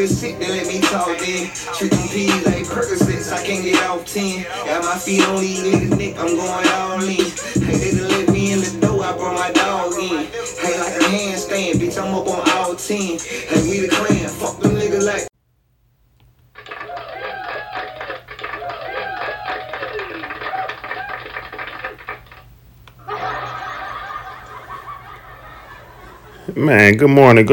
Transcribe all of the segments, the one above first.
real sick, then let me talk then. Trick them peas like Percocets, I can't get off 10. Got my feet on these niggas' neck, I'm going all in. Hey, they done let me in the door, I brought my dog in. Hey, like a handstand, bitch, I'm up on all 10. Hey, we the clan, fuck them niggas like. Man, good morning,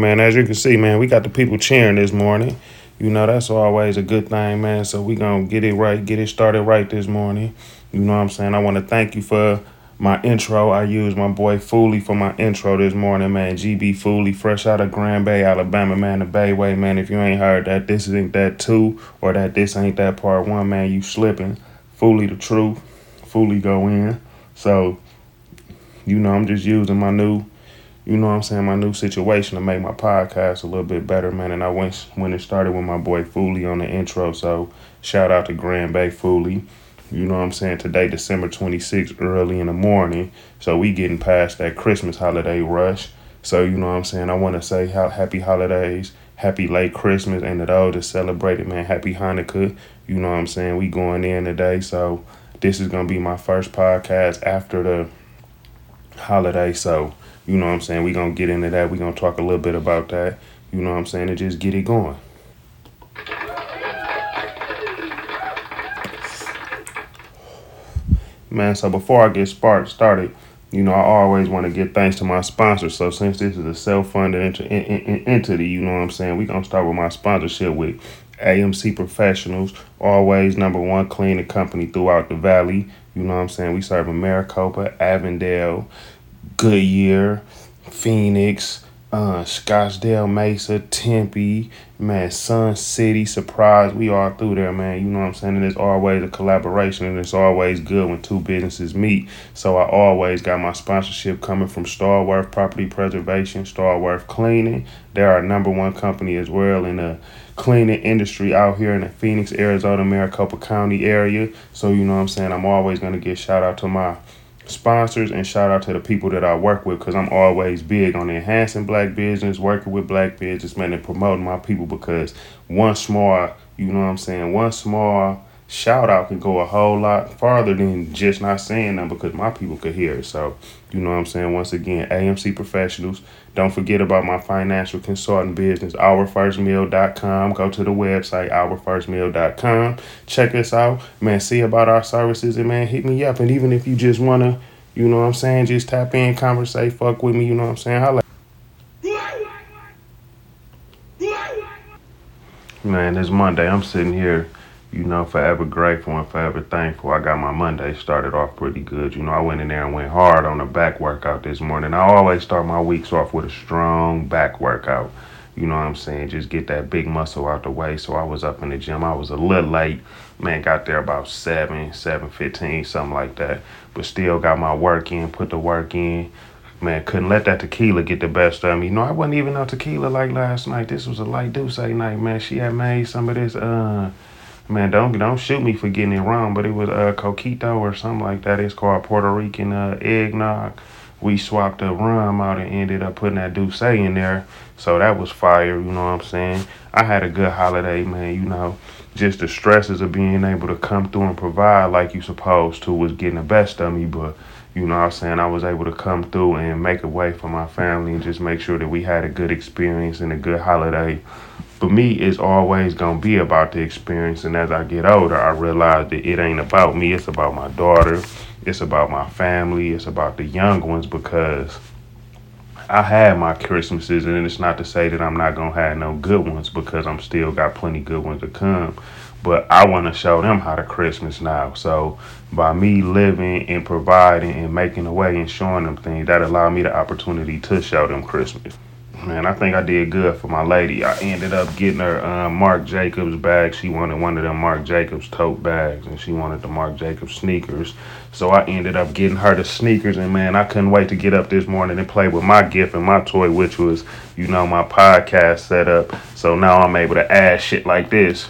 man. As you can see, man, we got the people cheering this morning. You know, that's always a good thing, man. So we gonna get it right, get it started right this morning. You know what I'm saying? I want to thank you for my intro. I used my boy Foolie for my intro this morning, man. GB Foolie, fresh out of Grand Bay, Alabama, man. The Bayway, man. If you ain't heard that, this ain't that two, or that this ain't that part one, man, you slipping. Foolie the truth. Foolie go in. So, you know, I'm just using my new... You know what I'm saying? My new situation to make my podcast a little bit better, man. And I went when it started with my boy Foolie on the intro. So shout out to Grand Bay Foolie. You know what I'm saying? Today, December 26th, early in the morning. So we getting past that Christmas holiday rush. So you know what I'm saying? I want to say happy holidays, happy late Christmas, and to those that celebrated, man, happy Hanukkah. You know what I'm saying? We going in today. So this is going to be my first podcast after the holiday. So... You know what I'm saying? We're going to get into that. We're going to talk a little bit about that. You know what I'm saying? And just get it going. Man, so before I get started, you know, I always want to give thanks to my sponsors. So since this is a self-funded entity, you know what I'm saying? We're going to start with my sponsorship with AMC Professionals. Always number one cleaning company throughout the valley. You know what I'm saying? We serve in Maricopa, Avondale, Goodyear, Phoenix, Scottsdale, Mesa, Tempe, man, Sun City, Surprise. We all through there, man. You know what I'm saying? And it's always a collaboration, and it's always good when two businesses meet. So I always got my sponsorship coming from Starworth Property Preservation, Starworth Cleaning. They're our number one company as well in the cleaning industry out here in the Phoenix, Arizona, Maricopa County area. So you know what I'm saying? I'm always going to give shout out to my sponsors and shout out to the people that I work with, because I'm always big on enhancing black business, working with black business, man, and promoting my people, because one small shout out can go a whole lot farther than just not saying them, because my people could hear it. So you know what I'm saying? Once again, AMC Professionals. Don't forget about my financial consulting business, ourfirstmeal.com. Go to the website, ourfirstmeal.com. Check us out, man. See about our services, and, man, hit me up. And even if you just want to, you know what I'm saying, just tap in, conversate, fuck with me, you know what I'm saying? Holla. Man, it's Monday. I'm sitting here, you know, forever grateful and forever thankful. I got my Monday started off pretty good. You know, I went in there and went hard on a back workout this morning. I always start my weeks off with a strong back workout. You know what I'm saying? Just get that big muscle out the way. So I was up in the gym. I was a little late. Man, got there about 7:15, something like that. But still got my work in, put the work in. Man, couldn't let that tequila get the best of me. You know, I wasn't even on tequila like last night. This was a light Douce night, man. She had made some of this, man, don't shoot me for getting it wrong, but it was Coquito or something like that. It's called Puerto Rican eggnog. We swapped the rum out and ended up putting that Douce in there. So that was fire, you know what I'm saying? I had a good holiday, man, you know. Just the stresses of being able to come through and provide like you supposed to was getting the best of me. But, you know what I'm saying, I was able to come through and make a way for my family and just make sure that we had a good experience and a good holiday. For me, it's always going to be about the experience. And as I get older, I realize that it ain't about me. It's about my daughter. It's about my family. It's about the young ones, because I had my Christmases. And it's not to say that I'm not going to have no good ones, because I'm still got plenty good ones to come. But I want to show them how to Christmas now. So by me living and providing and making a way and showing them things, that allowed me the opportunity to show them Christmas. Man, I think I did good for my lady. I ended up getting her Marc Jacobs bag. She wanted one of them Marc Jacobs tote bags, and she wanted the Marc Jacobs sneakers. So I ended up getting her the sneakers, and, man, I couldn't wait to get up this morning and play with my gift and my toy, which was, you know, my podcast setup. So now I'm able to add shit like this.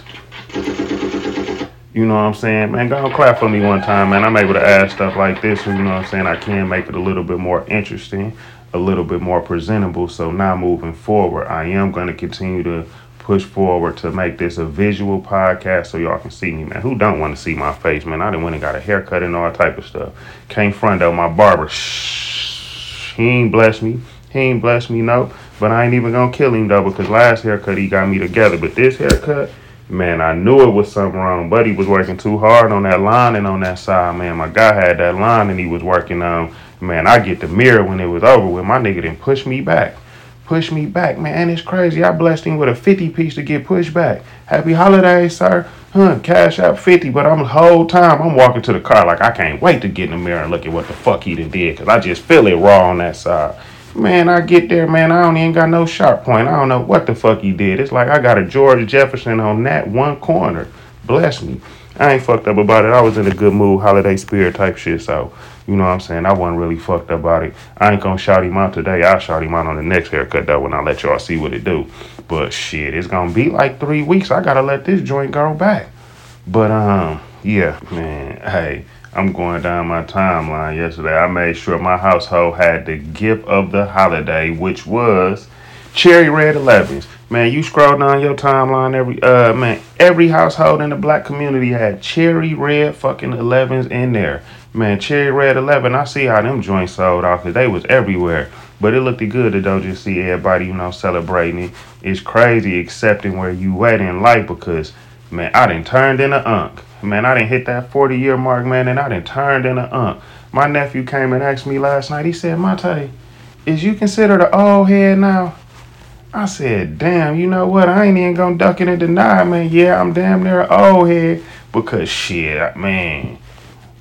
You know what I'm saying? Man, go clap for me one time, man. I'm able to add stuff like this. You know what I'm saying? I can make it a little bit more interesting. a little bit more presentable. So now moving forward, I am going to continue to push forward to make this a visual podcast so y'all can see me, man. Who don't want to see my face, man? I done went and got a haircut and all type of stuff. Came front though, my barber, he ain't bless me. He ain't bless me, no. But I ain't even going to kill him, though, because last haircut, he got me together. But this haircut, man, I knew it was something wrong. But he was working too hard on that line and on that side, man. My guy had that line and he was working on. Man, I get the mirror when it was over with. My nigga didn't push me back. Push me back, man. And it's crazy. I blessed him with a 50 piece to get pushed back. Happy holidays, sir. Cash out 50. But I'm the whole time I'm walking to the car like I can't wait to get in the mirror and look at what the fuck he done did. Because I just feel it raw on that side. Man, I get there, man. I don't even got no sharp point. I don't know what the fuck he did. It's like I got a George Jefferson on that one corner. Bless me. I ain't fucked up about it. I was in a good mood, holiday spirit type shit. So, you know what I'm saying? I wasn't really fucked up about it. I ain't gonna shout him out today. I'll shout him out on the next haircut, though, when I let y'all see what it do. But shit, it's gonna be like 3 weeks. I gotta let this joint go back. But, yeah, man, hey. I'm going down my timeline yesterday. I made sure my household had the gift of the holiday, which was cherry red 11s. Man, you scroll down your timeline, every household in the black community had cherry red fucking 11s in there. Man, cherry red 11, I see how them joints sold off because they was everywhere. But it looked good to just see everybody, you know, celebrating it. It's crazy accepting where you at in life because, man, I done turned into unk. Man, I done hit that 40-year mark, man, and I done turned into unk. My nephew came and asked me last night. He said, Monte, is you considered an old head now? I said, damn, you know what? I ain't even going to duck it and deny, man. Yeah, I'm damn near an old head because, shit, man,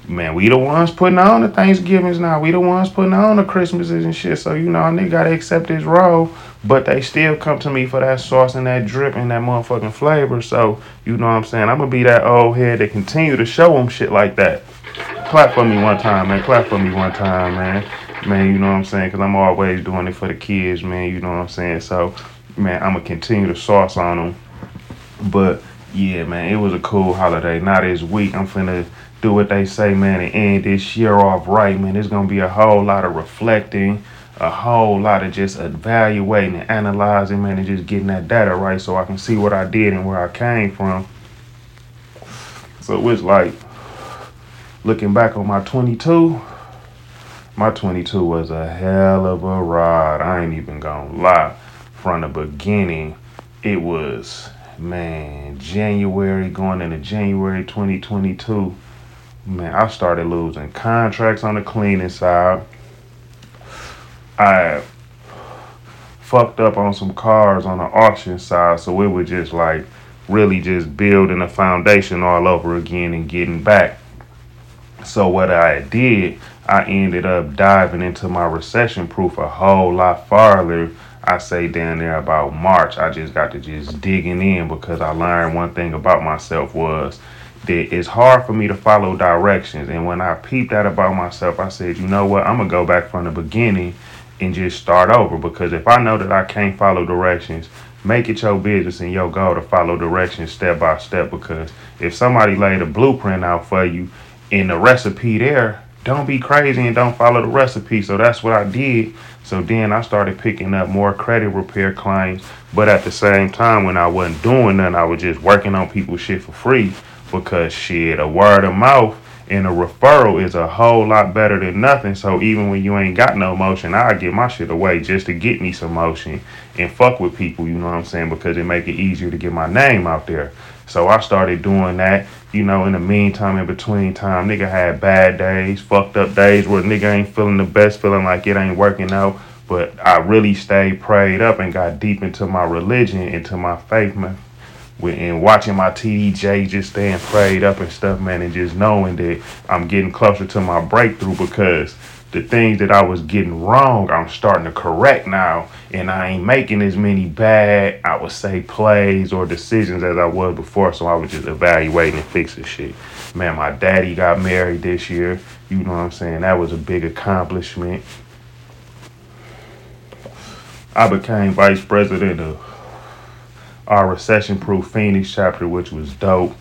we the ones putting on the Thanksgivings now. We the ones putting on the Christmases and shit. So, you know, they got to accept this role. But they still come to me for that sauce and that drip and that motherfucking flavor. So, you know what I'm saying? I'm going to be that old head that continue to show them shit like that. Clap for me one time, man. Clap for me one time, man. Man, you know what I'm saying? Because I'm always doing it for the kids, man. You know what I'm saying? So, man, I'm going to continue to sauce on them. But, yeah, man, it was a cool holiday. Now this week, I'm finna do what they say, man, and end this year off right, man. It's going to be a whole lot of reflecting, a whole lot of just evaluating and analyzing, man, and just getting that data right so I can see what I did and where I came from. So it's like looking back on my 22. My 22 was a hell of a ride. I ain't even going to lie. From the beginning, it was, man, January going into January 2022. Man, I started losing contracts on the cleaning side. I fucked up on some cars on the auction side. So it was just like really just building a foundation all over again and getting back. So what I did, I ended up diving into my recession proof a whole lot farther. I say down there about March, I just got to just digging in because I learned one thing about myself was that it's hard for me to follow directions. And when I peeped that about myself, I said, you know what, I'm going to go back from the beginning and just start over. Because if I know that I can't follow directions, make it your business and your goal to follow directions step by step. Because if somebody laid a blueprint out for you and the recipe there, don't be crazy and don't follow the recipe. So that's what I did. So then I started picking up more credit repair claims. But at the same time, when I wasn't doing nothing, I was just working on people's shit for free. Because shit, a word of mouth and a referral is a whole lot better than nothing. So even when you ain't got no motion, I give my shit away just to get me some motion and fuck with people, you know what I'm saying? Because it make it easier to get my name out there. So I started doing that, you know, in the meantime, in between time, nigga had bad days, fucked up days where nigga ain't feeling the best, feeling like it ain't working out. But I really stayed prayed up and got deep into my religion, into my faith, man. And watching my TDJ just staying prayed up and stuff, man, and just knowing that I'm getting closer to my breakthrough because the things that I was getting wrong, I'm starting to correct now, and I ain't making as many bad, I would say, plays or decisions as I was before, so I was just evaluating and fixing shit. Man, my daddy got married this year, you know what I'm saying? That was a big accomplishment. I became vice president of our recession proof Phoenix chapter, which was dope.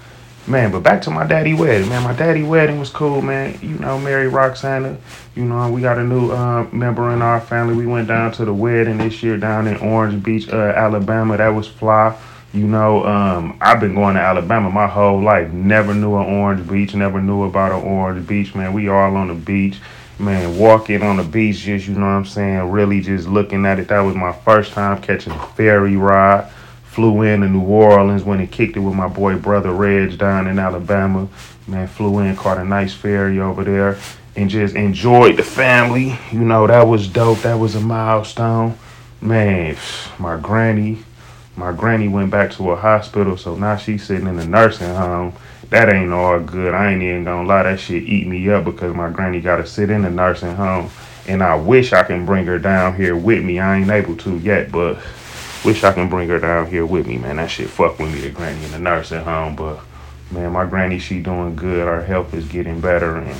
Man, but back to my daddy wedding, man. My daddy wedding was cool, man. You know, Mary Roxana. You know, we got a new member in our family. We went down to the wedding this year down in Orange Beach, Alabama. That was fly. You know, I've been going to Alabama my whole life. Never knew an Orange Beach. Never knew about an Orange Beach, man. We all on the beach, man. Walking on the beach, just, you know what I'm saying, really just looking at it. That was my first time catching a ferry ride. Flew in to New Orleans when it kicked it with my boy brother Reg down in Alabama. Man, flew in, caught a nice ferry over there, and just enjoyed the family. You know, that was dope. That was a milestone. Man, my granny went back to a hospital, so now she's sitting in a nursing home. That ain't all good. I ain't even gonna lie. That shit eat me up because my granny gotta sit in a nursing home, and I wish I can bring her down here with me. I ain't able to yet, but... wish I can bring her down here with me, man. That shit fuck with me, the granny and the nurse at home. But, man, my granny, she doing good. Her health is getting better. And,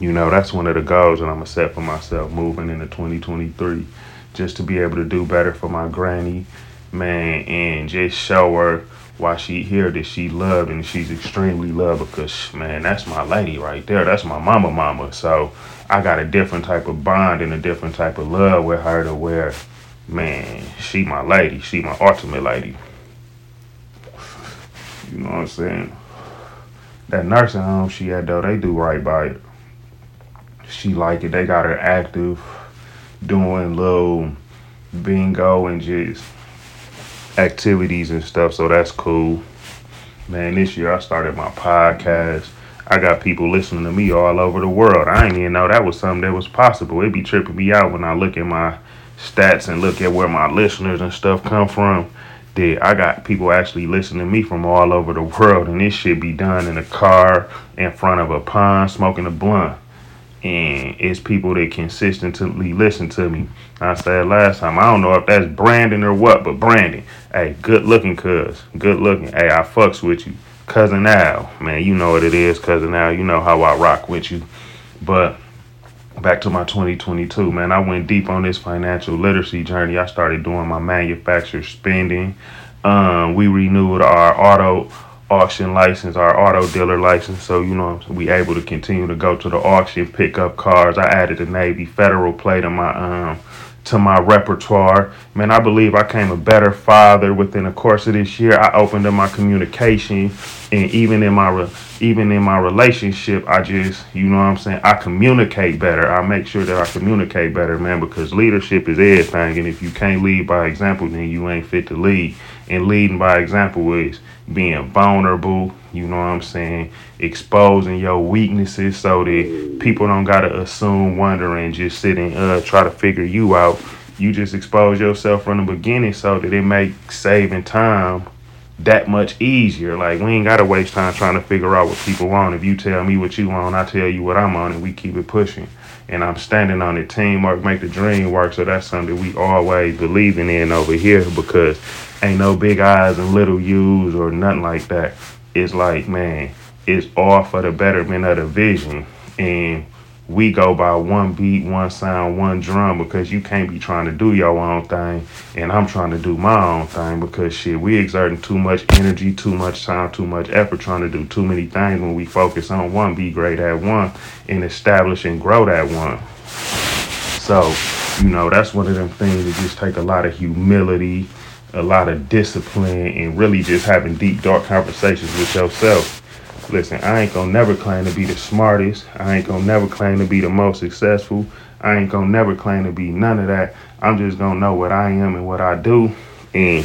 you know, that's one of the goals that I'm going to set for myself moving into 2023. Just to be able to do better for my granny, man. And just show her why she here, that she loved and she's extremely loved. Because, man, that's my lady right there. That's my mama. So I got a different type of bond and a different type of love with her to where... man, she my lady. She my ultimate lady. You know what I'm saying? That nursing home she at, though, they do right by it. She like it. They got her active, doing little bingo and just activities and stuff, so that's cool. Man, this year I started my podcast. I got people listening to me all over the world. I didn't even know that was something that was possible. It be tripping me out when I look at my stats and look at where my listeners and stuff come from. That I got people actually listening to me from all over the world, and this shit be done in a car in front of a pond smoking a blunt, and it's people that consistently listen to me. I said last time, I don't know if that's Brandon or what, but Brandon, hey, good looking, hey, I fucks with you, cousin Al, man, you know what it is, cousin Al, you know how I rock with you. But back to my 2022, man. I went deep on this financial literacy journey. I started doing my manufacturer spending. We renewed our auto auction license, our auto dealer license. So, you know, we able to continue to go to the auction, pick up cars. I added the Navy Federal play to my repertoire. Man, I believe I came a better father within the course of this year. I opened up my communication, and even in my relationship, I just, you know what I'm saying, I communicate better. I make sure that I communicate better, man, because leadership is everything. And if you can't lead by example, then you ain't fit to lead. And leading by example is being vulnerable, you know what I'm saying, exposing your weaknesses so that people don't got to assume, wonder, and just sit and try to figure you out. You just expose yourself from the beginning so that it makes saving time that much easier. Like, we ain't got to waste time trying to figure out what people want. If you tell me what you want, I tell you what I'm on, and we keep it pushing. And I'm standing on it. Teamwork make the dream work. So that's something we always believing in over here, because ain't no big eyes and little U's or nothing like that. It's like, man, it's all for the betterment of the vision. And we go by one beat, one sound, one drum, because you can't be trying to do your own thing and I'm trying to do my own thing, because shit, we exerting too much energy, too much time, too much effort trying to do too many things when we focus on one, be great at one, and establish and grow that one. So, you know, that's one of them things that just take a lot of humility, a lot of discipline, and really just having deep, dark conversations with yourself. Listen, I ain't gonna never claim to be the smartest. I ain't gonna never claim to be the most successful. I ain't gonna never claim to be none of that. I'm just gonna know what I am and what I do. And,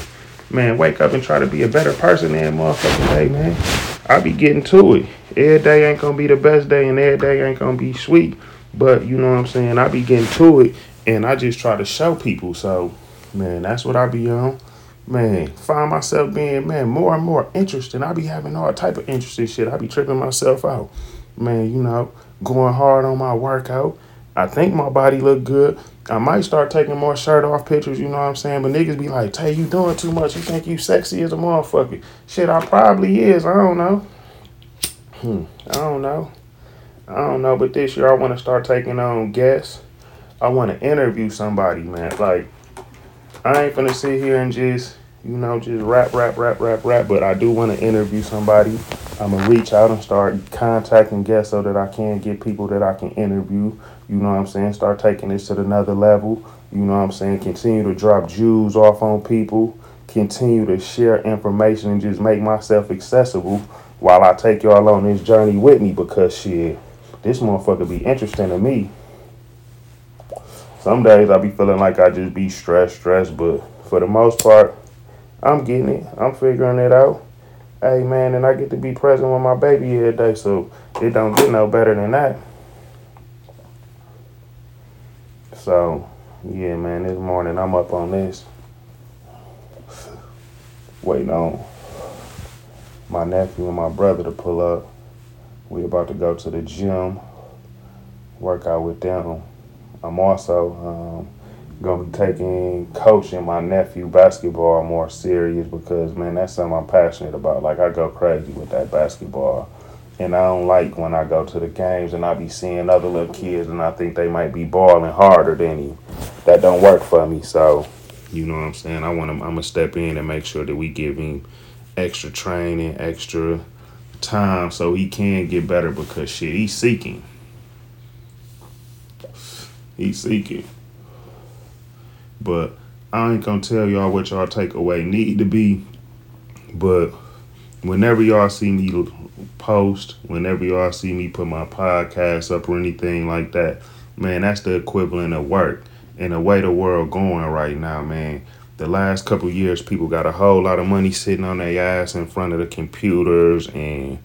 man, wake up and try to be a better person every motherfucking day, man. I be getting to it. Every day ain't gonna be the best day, and every day ain't gonna be sweet. But, you know what I'm saying, I be getting to it, and I just try to show people. So, man, that's what I be on. Man, find myself being, man, more and more interested. I be having all type of interesting shit. I be tripping myself out. Man, you know, going hard on my workout. I think my body look good. I might start taking more shirt off pictures, you know what I'm saying? But niggas be like, Tay, you doing too much. You think you sexy as a motherfucker. Shit, I probably is. I don't know. I don't know. But this year I want to start taking on guests. I want to interview somebody, man. Like, I ain't finna sit here and just you know, just rap. But I do want to interview somebody. I'm going to reach out and start contacting guests so that I can get people that I can interview. You know what I'm saying? Start taking this to another level. You know what I'm saying? Continue to drop jewels off on people. Continue to share information and just make myself accessible while I take y'all on this journey with me, because shit, this motherfucker be interesting to me. Some days I be feeling like I just be stressed, but for the most part, I'm getting it. I'm figuring it out. Hey, man, and I get to be present with my baby every day, so it don't get no better than that. So, yeah, man, this morning I'm up on this. Waiting on my nephew and my brother to pull up. We about to go to the gym, work out with them. I'm also gonna be taking coaching my nephew basketball more serious, because man, that's something I'm passionate about. Like, I go crazy with that basketball, and I don't like when I go to the games and I be seeing other little kids and I think they might be balling harder than him. That don't work for me. So you know what I'm saying, I'm gonna step in and make sure that we give him extra training, extra time, so he can get better, because shit, he's seeking. But I ain't gonna tell y'all what y'all takeaway need to be. But whenever y'all see me post, whenever y'all see me put my podcast up or anything like that, man, that's the equivalent of work. And the way the world going right now, man, the last couple of years, people got a whole lot of money sitting on their ass in front of the computers and,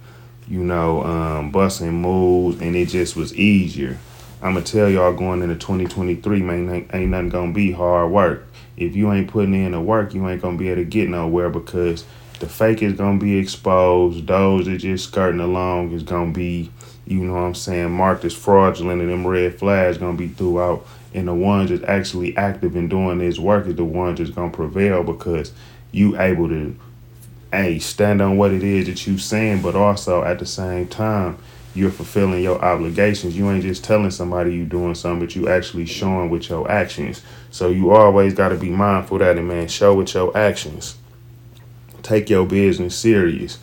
you know, busting moves, and it just was easier. I'm going to tell y'all going into 2023, man, ain't nothing going to be hard work. If you ain't putting in the work, you ain't going to be able to get nowhere, because the fake is going to be exposed. Those that just skirting along is going to be, you know what I'm saying, marked as fraudulent, and them red flags going to be throughout. And the ones that's actually active and doing this work is the ones that's going to prevail, because you able to, A, stand on what it is that you saying, but also at the same time, you're fulfilling your obligations. You ain't just telling somebody you doing something, but you actually showing with your actions. So you always got to be mindful of that, and man, show with your actions. Take your business serious.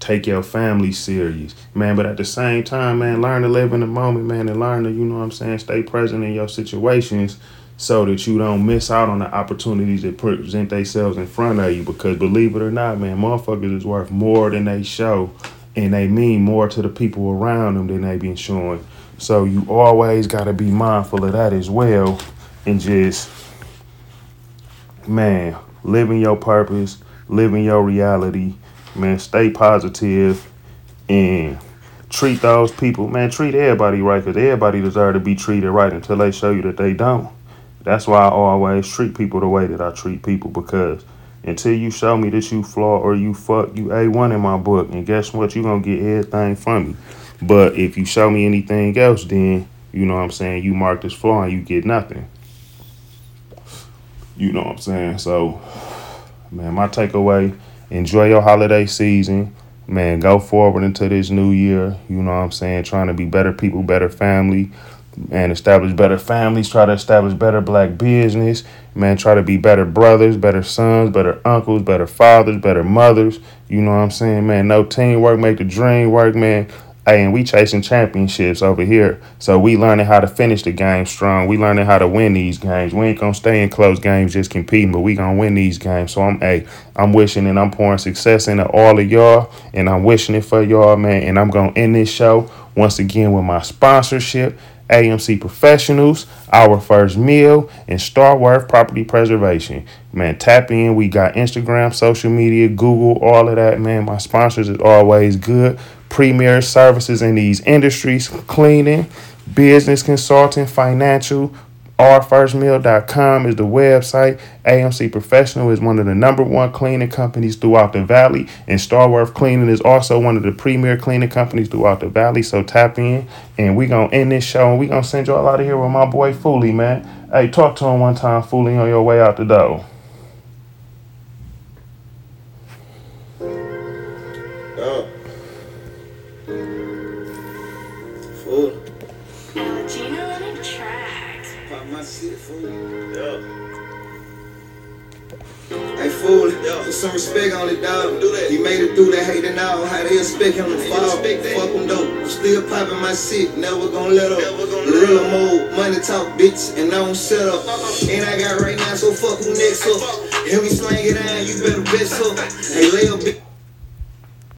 Take your family serious, man. But at the same time, man, learn to live in the moment, man, and learn to, you know what I'm saying, stay present in your situations so that you don't miss out on the opportunities that present themselves in front of you. Because believe it or not, man, motherfuckers is worth more than they show. And they mean more to the people around them than they been showing. So you always got to be mindful of that as well. And just, man, living your purpose, living your reality, man, stay positive and treat those people, man, treat everybody right, because everybody deserve to be treated right until they show you that they don't. That's why I always treat people the way that I treat people, because until you show me that you flawed or you fuck, you A1 in my book. And guess what? You're going to get everything from me. But if you show me anything else, then, you know what I'm saying, you mark this flaw and you get nothing. You know what I'm saying? So, man, my takeaway, enjoy your holiday season. Man, go forward into this new year. You know what I'm saying? Trying to be better people, better family. Man, establish better families, try to establish better black business, man, try to be better brothers, better sons, better uncles, better fathers, better mothers. You know what I'm saying, man? No teamwork make the dream work, man. Hey, and we chasing championships over here. So we learning how to finish the game strong. We learning how to win these games. We ain't gonna stay in close games just competing, but we gonna win these games. So I'm wishing and I'm pouring success into all of y'all, and I'm wishing it for y'all, man. And I'm gonna end this show once again with my sponsorship. AMC Professionals, Our First Meal, and Starworth Property Preservation. Man, tap in. We got Instagram, social media, Google, all of that, man. My sponsors is always good. Premier services in these industries, cleaning, business consulting, financial. ourfirstmeal.com is the website. AMC Professional is one of the #1 cleaning companies throughout the valley, and Starworth Cleaning is also one of the premier cleaning companies throughout the valley. So tap in, and we gonna end this show, and we gonna send y'all out of here with my boy Foolie, man. Hey, talk to him one time, Foolie, on your way out the door. Shit for you. Yeah. Hey, Foolie, with some respect, I only dog. He made it through that hate and all. How they expect him to fall? Fuck him though. I'm still popping my shit, never gon' let up. Gorilla mode, money talk, bitch, and I don't set up. And I got right now, so fuck who next up. Hear me slang it down, you better best up. Hey, lay up, bitch.